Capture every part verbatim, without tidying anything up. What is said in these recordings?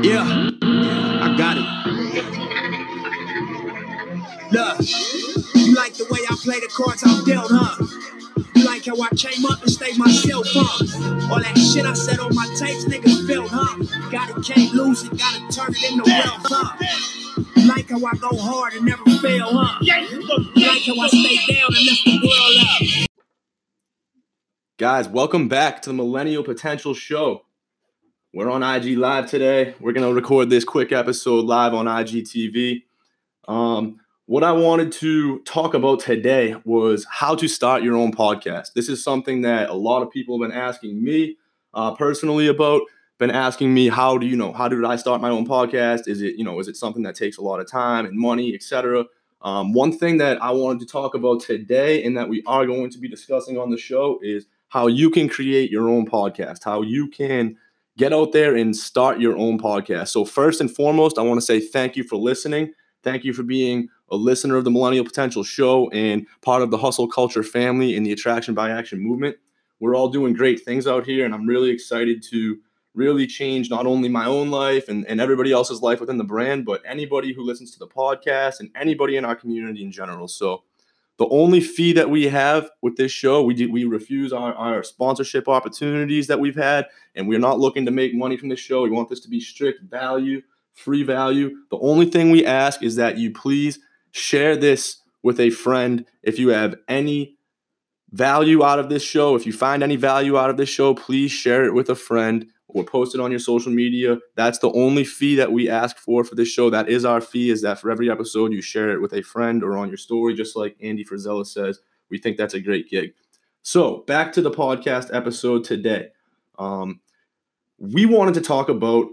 Yeah, I got it. Look, you like the way I play the cards I'm dealt, huh? You like how I came up and stayed myself, huh? All that shit I said on my tapes, niggas built, huh? Gotta can't lose it, gotta turn it into wealth, huh? You like how I go hard and never fail, huh? You like how I stay down and lift the world up. Guys, welcome back to the Millennial Potential Show. We're on I G Live today. We're going to record this quick episode live on I G T V. Um, what I wanted to talk about today was how to start your own podcast. This is something that a lot of people have been asking me uh, personally about, been asking me, how do you know, how did I start my own podcast? Is it, you know, is it something that takes a lot of time and money, et cetera? Um, one thing that I wanted to talk about today and that we are going to be discussing on the show is how you can create your own podcast, how you can get out there and start your own podcast. So first and foremost, I want to say thank you for listening. Thank you for being a listener of the Millennial Potential Show and part of the Hustle Culture family and the Attraction by Action movement. We're all doing great things out here, and I'm really excited to really change not only my own life and, and everybody else's life within the brand, but anybody who listens to the podcast and anybody in our community in general. So the only fee that we have with this show, we do, we refuse our, our sponsorship opportunities that we've had, and we're not looking to make money from this show. We want this to be strict value, free value. The only thing we ask is that you please share this with a friend. If you have any value out of this show, if you find any value out of this show, please share it with a friend or post it on your social media. That's the only fee that we ask for for this show. That is our fee, is that for every episode you share it with a friend or on your story, just like Andy Frizella says. We think that's a great gig. So back to the podcast episode today. Um, we wanted to talk about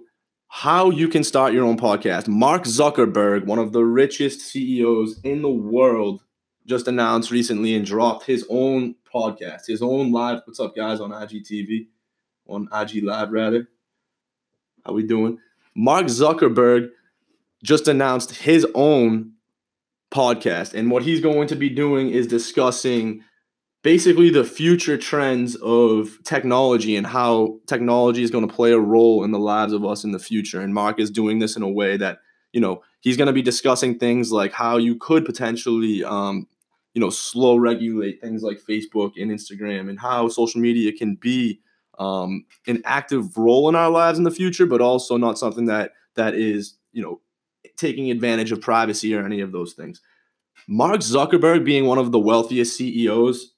how you can start your own podcast. Mark Zuckerberg, one of the richest C E Os in the world, just announced recently and dropped his own podcast, his own live, what's up guys, on I G T V. On I G Live, rather. How we doing? Mark Zuckerberg just announced his own podcast. And what he's going to be doing is discussing basically the future trends of technology and how technology is going to play a role in the lives of us in the future. And Mark is doing this in a way that, you know, he's going to be discussing things like how you could potentially, um, you know, slow regulate things like Facebook and Instagram, and how social media can be Um, an active role in our lives in the future, but also not something that that is, you know, taking advantage of privacy or any of those things. Mark Zuckerberg, being one of the wealthiest C E Os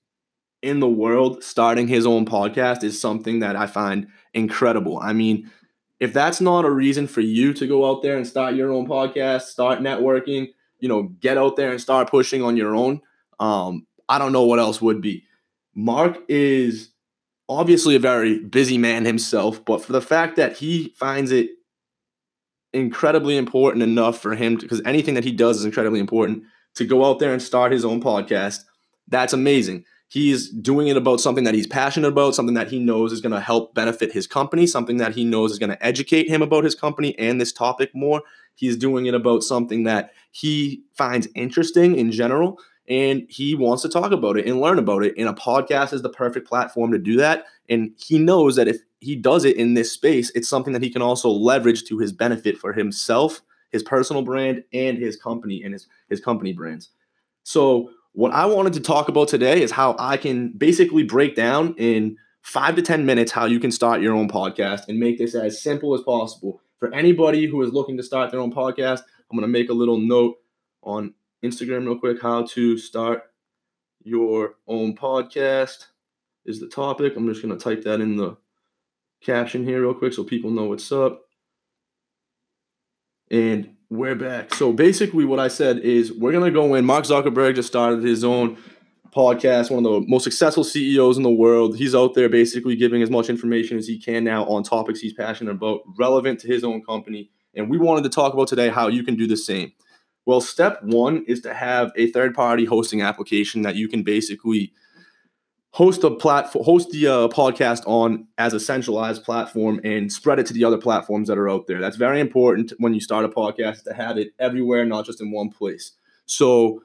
in the world, starting his own podcast is something that I find incredible. I mean, if that's not a reason for you to go out there and start your own podcast, start networking, you know, get out there and start pushing on your own, um, I don't know what else would be. Mark is obviously a very busy man himself, but for the fact that he finds it incredibly important enough for him, because anything that he does is incredibly important, to go out there and start his own podcast, that's amazing. He's doing it about something that he's passionate about, something that he knows is going to help benefit his company, something that he knows is going to educate him about his company and this topic more. He's doing it about something that he finds interesting in general, and he wants to talk about it and learn about it. And a podcast is the perfect platform to do that. And he knows that if he does it in this space, it's something that he can also leverage to his benefit for himself, his personal brand, and his company and his, his company brands. So what I wanted to talk about today is how I can basically break down in five to ten minutes how you can start your own podcast and make this as simple as possible. For anybody who is looking to start their own podcast, I'm going to make a little note on Instagram real quick. How to start your own podcast is the topic. I'm just going to type that in the caption here real quick so people know what's up. And we're back. So basically what I said is we're going to go in. Mark Zuckerberg just started his own podcast, one of the most successful C E Os in the world. He's out there basically giving as much information as he can now on topics he's passionate about, relevant to his own company. And we wanted to talk about today how you can do the same. Well, step one is to have a third-party hosting application that you can basically host a platform, host the uh, podcast on as a centralized platform and spread it to the other platforms that are out there. That's very important when you start a podcast, to have it everywhere, not just in one place. So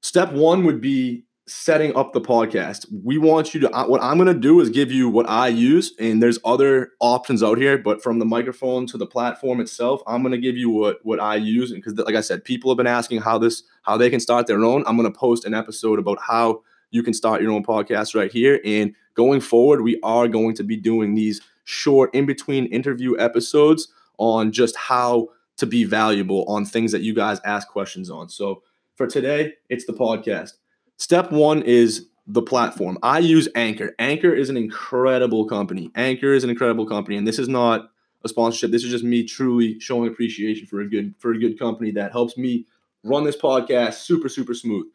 step one would be setting up the podcast. We want you to, what I'm going to do is give you what I use, and there's other options out here, but from the microphone to the platform itself, I'm going to give you what, what I use. And because like I said, people have been asking how this, how they can start their own. I'm going to post an episode about how you can start your own podcast right here. And going forward, we are going to be doing these short in-between interview episodes on just how to be valuable on things that you guys ask questions on. So for today, it's the podcast. Step one is the platform. I use Anchor. Anchor is an incredible company. Anchor is an incredible company, and this is not a sponsorship. This is just me truly showing appreciation for a good for a good company that helps me run this podcast super, super smooth.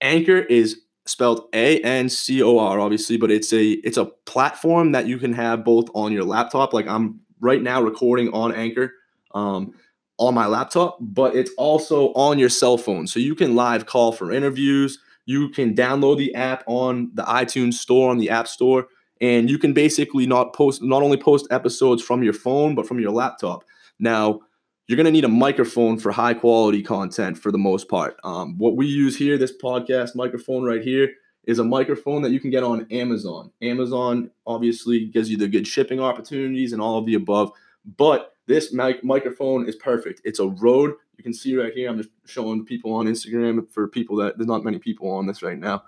Anchor is spelled A N C O R, obviously, but it's a it's a platform that you can have both on your laptop. Like I'm right now recording on Anchor. Um, on my laptop, but it's also on your cell phone. So you can live call for interviews. You can download the app on the iTunes store, on the app store, and you can basically not post, not only post episodes from your phone, but from your laptop. Now, you're going to need a microphone for high quality content for the most part. Um, what we use here, this podcast microphone right here, is a microphone that you can get on Amazon. Amazon obviously gives you the good shipping opportunities and all of the above, but this mic- microphone is perfect. It's a Rode. You can see right here. I'm just showing people on Instagram for people that there's not many people on this right now.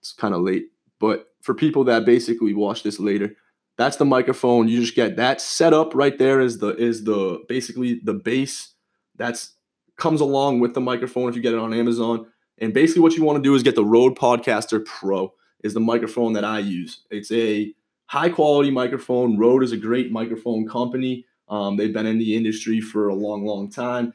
It's kind of late, but for people that basically watch this later, that's the microphone. You just get that set up right there is the is the basically the base that's comes along with the microphone if you get it on Amazon. And basically what you want to do is get the Rode Podcaster Pro is the microphone that I use. It's a high quality microphone. Rode is a great microphone company. Um, they've been in the industry for a long, long time.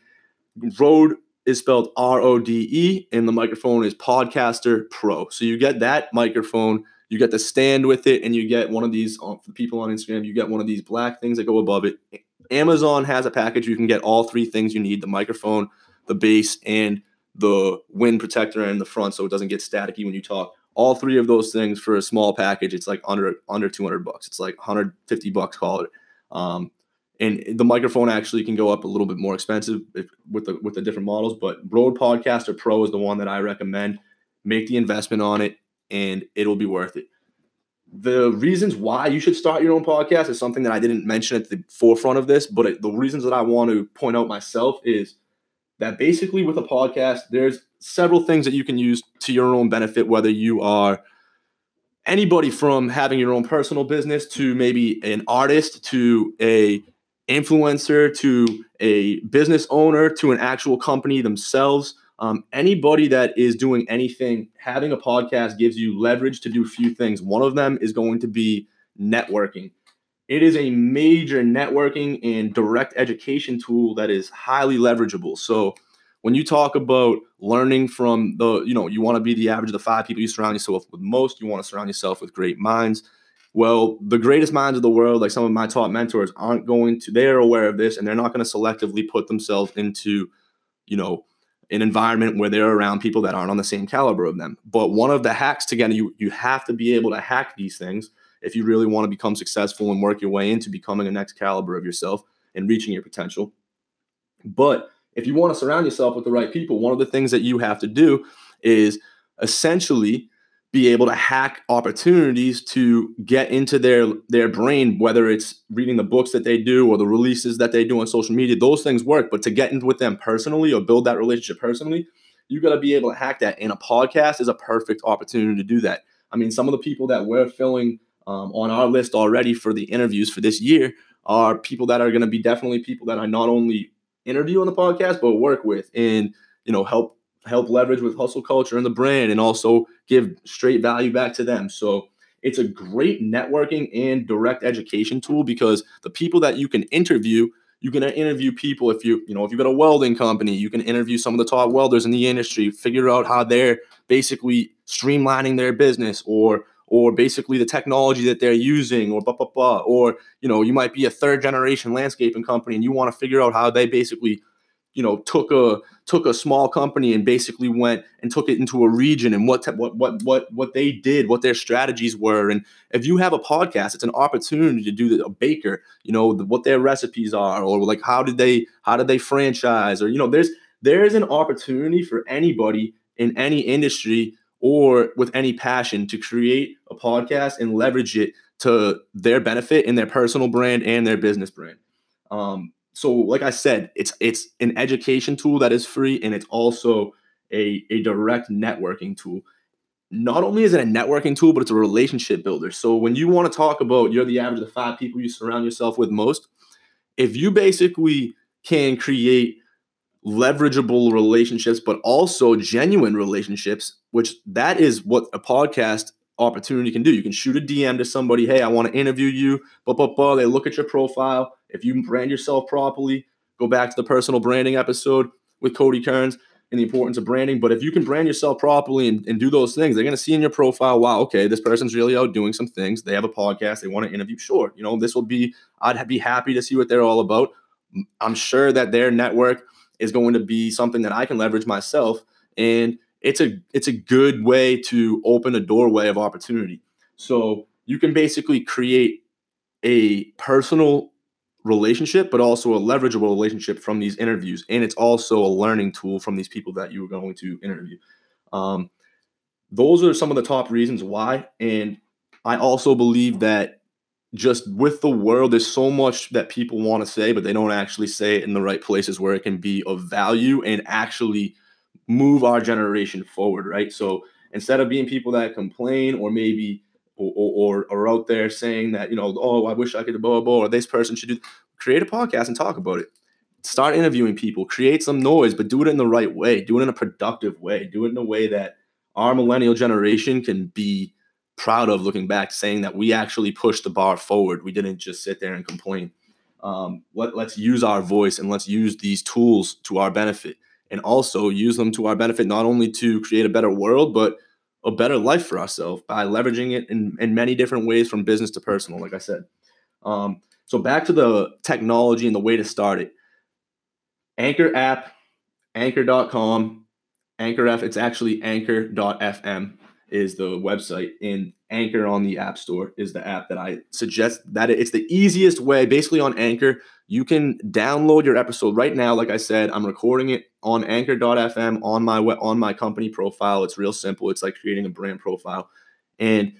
Rode is spelled R O D E, and the microphone is Podcaster Pro. So you get that microphone, you get the stand with it, and you get one of these, um, for people on Instagram, you get one of these black things that go above it. Amazon has a package. You can get all three things you need, the microphone, the base, and the wind protector in the front so it doesn't get staticky when you talk. All three of those things for a small package, it's like under under two hundred bucks. It's like one hundred fifty bucks, call it. Um, And the microphone actually can go up a little bit more expensive if, with the with the different models. But Rode Podcaster Pro is the one that I recommend. Make the investment on it, and it'll be worth it. The reasons why you should start your own podcast is something that I didn't mention at the forefront of this. But it, the reasons that I want to point out myself is that basically with a podcast, there's several things that you can use to your own benefit, whether you are anybody from having your own personal business to maybe an artist to a influencer to a business owner to an actual company themselves. Um, anybody that is doing anything, having a podcast gives you leverage to do a few things. One of them is going to be networking. It is a major networking and direct education tool that is highly leverageable. So when you talk about learning from the, you know, you want to be the average of the five people you surround yourself with most, you want to surround yourself with great minds. Well, the greatest minds of the world, like some of my top mentors, aren't going to, they're aware of this, and they're not going to selectively put themselves into, you know, an environment where they're around people that aren't on the same caliber of them. But one of the hacks to get, you, you have to be able to hack these things if you really want to become successful and work your way into becoming the next caliber of yourself and reaching your potential. But if you want to surround yourself with the right people, one of the things that you have to do is essentially be able to hack opportunities to get into their, their brain, whether it's reading the books that they do or the releases that they do on social media. Those things work, but to get in with them personally or build that relationship personally, you got to be able to hack that. And a podcast is a perfect opportunity to do that. I mean, some of the people that we're filling um, on our list already for the interviews for this year are people that are going to be definitely people that I not only interview on the podcast, but work with and, you know, help help leverage with hustle culture and the brand, and also give straight value back to them. So it's a great networking and direct education tool, because the people that you can interview, you're going to interview people. If you, you know, if you've got a welding company, you can interview some of the top welders in the industry, figure out how they're basically streamlining their business, or, or basically the technology that they're using, or blah, blah, blah. Or, you know, you might be a third generation landscaping company and you want to figure out how they basically, you know, took a took a small company and basically went and took it into a region, and what te- what what what what they did, what their strategies were. And if you have a podcast, it's an opportunity to do the, a baker, you know, the, what their recipes are, or like how did they how did they franchise, or you know, there's there is an opportunity for anybody in any industry or with any passion to create a podcast and leverage it to their benefit in their personal brand and their business brand. Um, so like I said, it's it's an education tool that is free, and it's also a, a direct networking tool. Not only is it a networking tool, but it's a relationship builder. So when you want to talk about you're the average of the five people you surround yourself with most, if you basically can create leverageable relationships, but also genuine relationships, which that is what a podcast opportunity can do. You can shoot a D M to somebody, hey, I want to interview you, blah, blah, blah. They look at your profile. If you brand yourself properly, go back to the personal branding episode with Cody Kearns and the importance of branding. But if you can brand yourself properly and, and do those things, they're going to see in your profile, wow, okay, this person's really out doing some things. They have a podcast. They want to interview. Sure, you know, this will be, I'd be happy to see what they're all about. I'm sure that their network is going to be something that I can leverage myself. And it's a, it's a good way to open a doorway of opportunity. So you can basically create a personal relationship, but also a leverageable relationship from these interviews. And it's also a learning tool from these people that you are going to interview. Um, those are some of the top reasons why. And I also believe that just with the world, there's so much that people want to say, but they don't actually say it in the right places where it can be of value and actually move our generation forward, right? So instead of being people that complain or maybe Or, or or out there saying that, you know, oh, I wish I could, blah, blah, blah, or this person should do, create a podcast and talk about it. Start interviewing people, create some noise, but do it in the right way. Do it in a productive way. Do it in a way that our millennial generation can be proud of looking back, saying that we actually pushed the bar forward. We didn't just sit there and complain. Um, let, let's use our voice and let's use these tools to our benefit, and also use them to our benefit, not only to create a better world, but a better life for ourselves by leveraging it in, in many different ways, from business to personal, like I said. Um, so back to the technology and the way to start it. Anchor app, anchor dot com, Anchor F, it's actually anchor dot f m is the website, and Anchor on the App Store is the app that I suggest. That it's the easiest way. Basically on Anchor, you can download your episode right now. Like I said, I'm recording it on anchor dot f m on my on my company profile. It's real simple. It's like creating a brand profile, and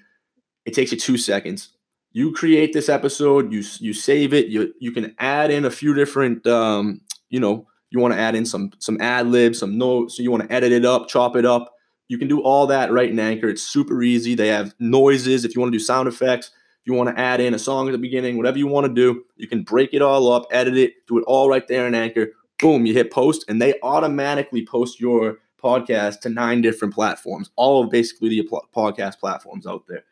it takes you two seconds. You create this episode, you you save it. You you can add in a few different, um, you know, you want to add in some some ad libs, some notes. So you want to edit it up, chop it up. You can do all that right in Anchor. It's super easy. They have noises. If you want to do sound effects, if you want to add in a song at the beginning, whatever you want to do, you can break it all up, edit it, do it all right there in Anchor. Boom, you hit post, and they automatically post your podcast to nine different platforms, all of basically the podcast platforms out there.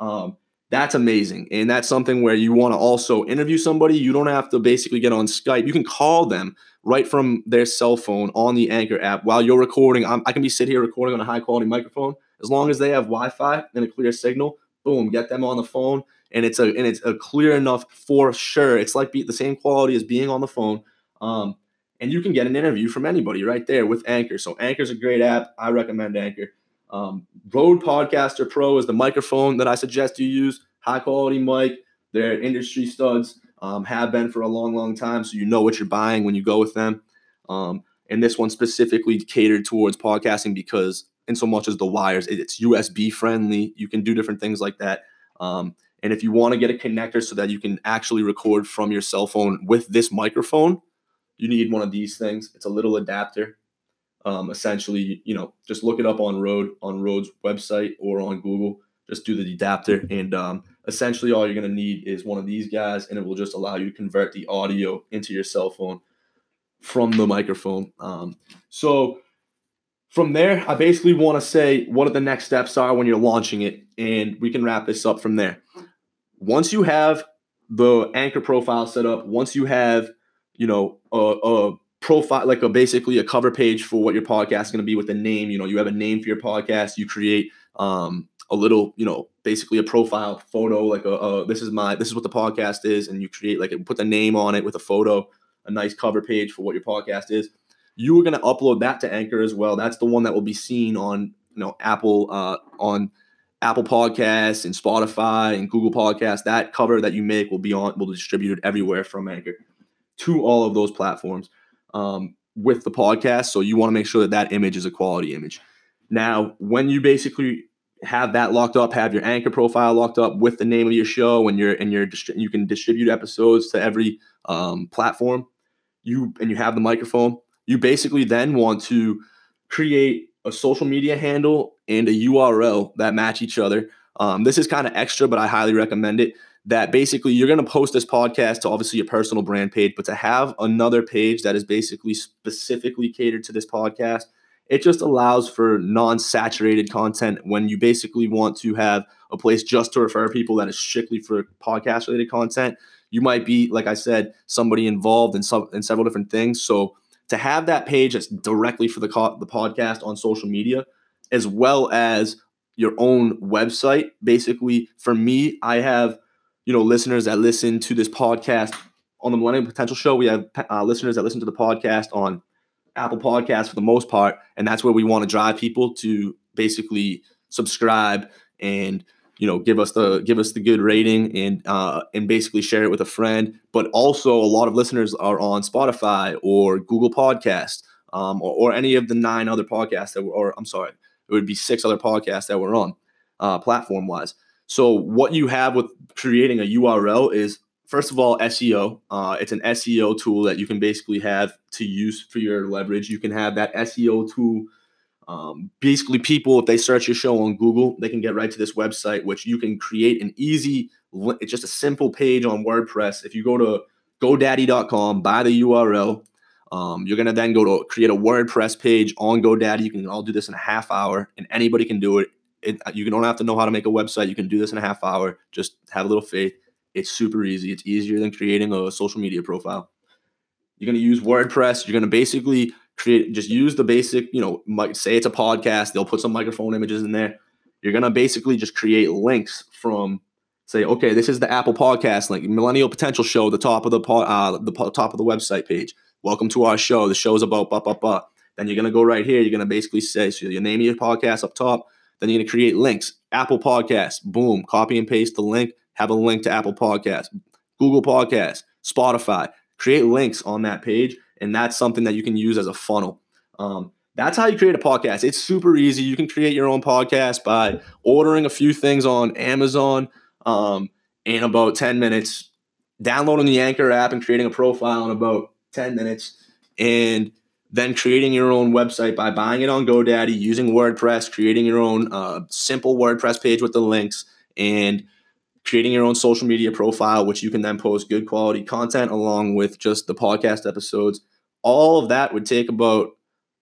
Um, that's amazing. And that's something where you want to also interview somebody. You don't have to basically get on Skype. You can call them right from their cell phone on the Anchor app while you're recording. I'm, I can be sitting here recording on a high-quality microphone. As long as they have Wi-Fi and a clear signal, boom, get them on the phone. And it's a and it's a clear enough for sure. It's like be, the same quality as being on the phone. Um, and you can get an interview from anybody right there with Anchor. So Anchor's a great app. I recommend Anchor. Um, Rode Podcaster Pro is the microphone that I suggest you use. High quality mic. They're industry studs, um, have been for a long, long time. So you know what you're buying when you go with them. Um, and this one specifically catered towards podcasting because, in so much as the wires, it's U S B friendly. You can do different things like that. Um, and if you want to get a connector so that you can actually record from your cell phone with this microphone, you need one of these things. It's a little adapter. Um, essentially, you know, just look it up on Rode, on Rode's website or on Google. Just do the adapter, and um, essentially all you're going to need is one of these guys, and it will just allow you to convert the audio into your cell phone from the microphone. Um, so from there, I basically want to say what are the next steps are when you're launching it, and we can wrap this up from there. Once you have the Anchor profile set up, once you have, you know, a, a profile, like a basically a cover page for what your podcast is going to be with a name, you know, you have a name for your podcast, you create um, a little, you know, basically a profile photo, like a, a, this is my, this is what the podcast is. And you create like, put the name on it with a photo, a nice cover page for what your podcast is. You are going to upload that to Anchor as well. That's the one that will be seen on, you know, Apple, uh, on Apple Podcasts and Spotify and Google Podcasts. That cover that you make will be on, will be distributed everywhere from Anchor to all of those platforms, um, with the podcast. So you want to make sure that that image is a quality image. Now, when you basically have that locked up, have your Anchor profile locked up with the name of your show, and your and your you can distribute episodes to every um, platform. You and you have the microphone. You basically then want to create a social media handle and a U R L that match each other. Um, this is kind of extra, but I highly recommend it. That basically you're going to post this podcast to obviously your personal brand page, but to have another page that is basically specifically catered to this podcast, it just allows for non-saturated content when you basically want to have a place just to refer people that is strictly for podcast-related content. You might be, like I said, somebody involved in, some, in several different things. So to have that page that's directly for the, co- the podcast on social media, as well as your own website, basically, for me, I have, you know, listeners that listen to this podcast on the Millennial Potential Show. We have uh, listeners that listen to the podcast on Apple Podcasts for the most part, and that's where we want to drive people to basically subscribe and, you know, give us the give us the good rating and uh, and basically share it with a friend. But also, a lot of listeners are on Spotify or Google Podcasts um, or, or any of the nine other podcasts that were, or I'm sorry, it would be six other podcasts that we're on uh, platform wise. So what you have with creating a U R L is, first of all, S E O. Uh, it's an S E O tool that you can basically have to use for your leverage. You can have that S E O tool. Um, basically, people, if they search your show on Google, they can get right to this website, which you can create an easy, it's just a simple page on WordPress. If you go to GoDaddy dot com, buy the U R L. Um, you're going to then go to create a WordPress page on GoDaddy. You can all do this in a half hour, and anybody can do it. It you don't have to know how to make a website. You can do this in a half hour. Just have a little faith. It's super easy. It's easier than creating a social media profile. You're going to use WordPress. You're going to basically create, just use the basic, you know, might say it's a podcast. They'll put some microphone images in there. You're going to basically just create links from, say, okay, this is the Apple Podcast link, Millennial Potential Show, the top of the po- uh, the po- top of the website page. Welcome to our show. The show's about blah, blah, blah. Then you're going to go right here. You're going to basically say, so your name of your podcast up top. Then you're going to create links. Apple Podcasts, boom, copy and paste the link. Have a link to Apple Podcasts, Google Podcasts, Spotify. Create links on that page, and that's something that you can use as a funnel. Um, that's how you create a podcast. It's super easy. You can create your own podcast by ordering a few things on Amazon um, in about ten minutes, downloading the Anchor app and creating a profile in about ten minutes, and then creating your own website by buying it on GoDaddy, using WordPress, creating your own uh, simple WordPress page with the links, and creating your own social media profile, which you can then post good quality content along with just the podcast episodes. All of that would take about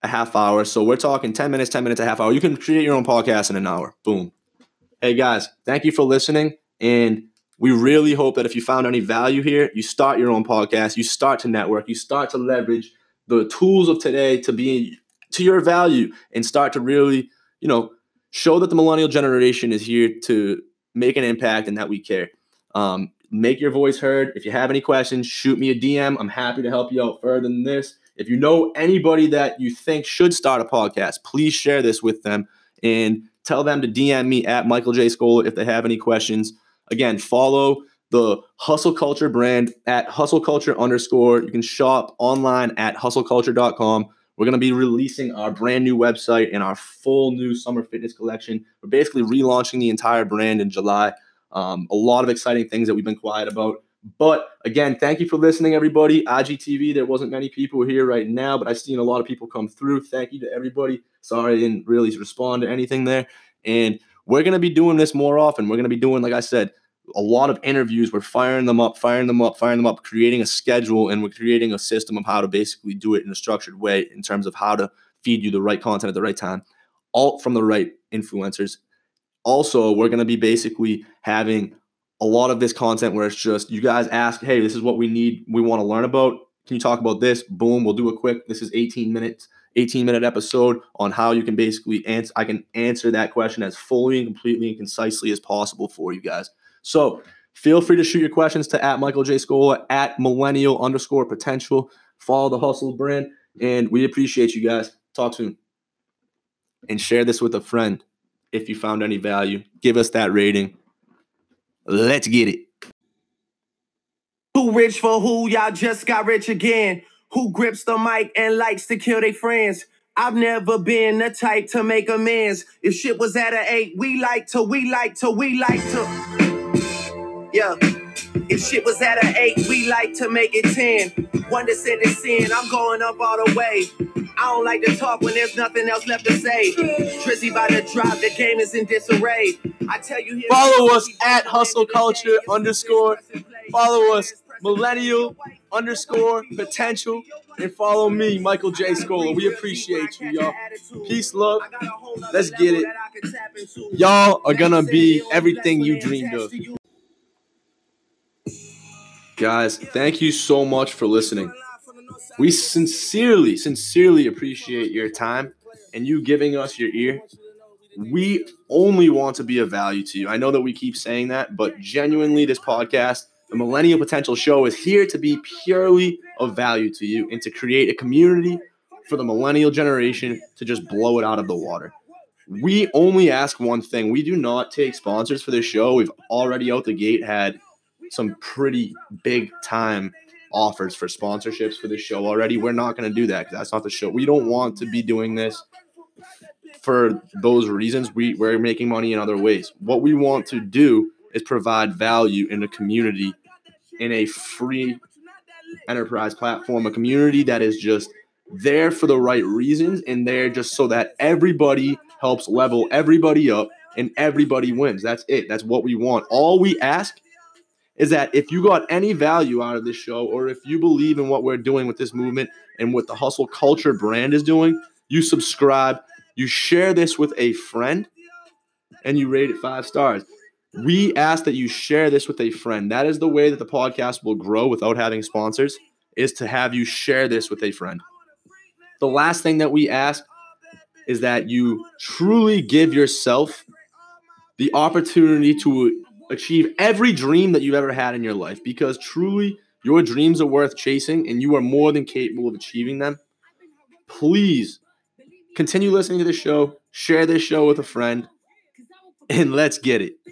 a half hour. So we're talking ten minutes, ten minutes, a half hour. You can create your own podcast in an hour. Boom. Hey guys, thank you for listening. And we really hope that if you found any value here, you start your own podcast, you start to network, you start to leverage the tools of today to be to your value and start to really, you know, show that the millennial generation is here to make an impact and that we care. Um, make your voice heard. If you have any questions, shoot me a D M. I'm happy to help you out further than this. If you know anybody that you think should start a podcast, please share this with them and tell them to D M me at Michael J. Scholar if they have any questions. Again, follow the Hustle Culture brand at Hustle Culture underscore. You can shop online at hustle culture dot com. We're going to be releasing our brand new website and our full new summer fitness collection. We're basically relaunching the entire brand in July. Um, a lot of exciting things that we've been quiet about. But again, thank you for listening, everybody. I G T V, there wasn't many people here right now, but I've seen a lot of people come through. Thank you to everybody. Sorry I didn't really respond to anything there. And we're going to be doing this more often. We're going to be doing, like I said, a lot of interviews. We're firing them up, firing them up, firing them up, creating a schedule, and we're creating a system of how to basically do it in a structured way in terms of how to feed you the right content at the right time, all from the right influencers. Also, we're going to be basically having a lot of this content where it's just you guys ask, hey, this is what we need, we want to learn about. Can you talk about this? Boom, we'll do a quick, this is eighteen minutes, eighteen minute episode on how you can basically answer, I can answer that question as fully and completely and concisely as possible for you guys. So feel free to shoot your questions to at Michael J. Scholar, at millennial underscore potential. Follow the Hustle brand, and we appreciate you guys. Talk soon. And share this with a friend if you found any value. Give us that rating. Let's get it. Who rich for who? Y'all just got rich again. Who grips the mic and likes to kill their friends? I've never been the type to make amends. If shit was at an eight, we like to, we like to, we like to. Yeah. If shit was at an eight, we like to make it ten. One descent is sin, I'm going up all the way. I don't like to talk when there's nothing else left to say. Drizzy by the drop, the game is in disarray. I tell you here. Follow us at Hustle Culture underscore. Follow us Millennial underscore Potential. And follow me, Michael J. Scholar. We appreciate you, y'all. Peace, love. Let's get it. Y'all are gonna be everything you dreamed of. Guys, thank you so much for listening. We sincerely, sincerely appreciate your time and you giving us your ear. We only want to be of value to you. I know that we keep saying that, but genuinely, this podcast, the Millennial Potential Show, is here to be purely of value to you and to create a community for the millennial generation to just blow it out of the water. We only ask one thing. We do not take sponsors for this show. We've already out the gate had some pretty big time offers for sponsorships for this show already. We're not going to do that because that's not the show. We don't want to be doing this for those reasons. We, we're making money in other ways. What we want to do is provide value in a community, in a free enterprise platform, a community that is just there for the right reasons and there just so that everybody helps level everybody up and everybody wins. That's it. That's what we want. All we ask is that if you got any value out of this show or if you believe in what we're doing with this movement and what the Hustle Culture brand is doing, you subscribe, you share this with a friend, and you rate it five stars. We ask that you share this with a friend. That is the way that the podcast will grow without having sponsors, is to have you share this with a friend. The last thing that we ask is that you truly give yourself the opportunity to achieve every dream that you've ever had in your life, because truly your dreams are worth chasing and you are more than capable of achieving them. Please continue listening to this show, share this show with a friend, and let's get it.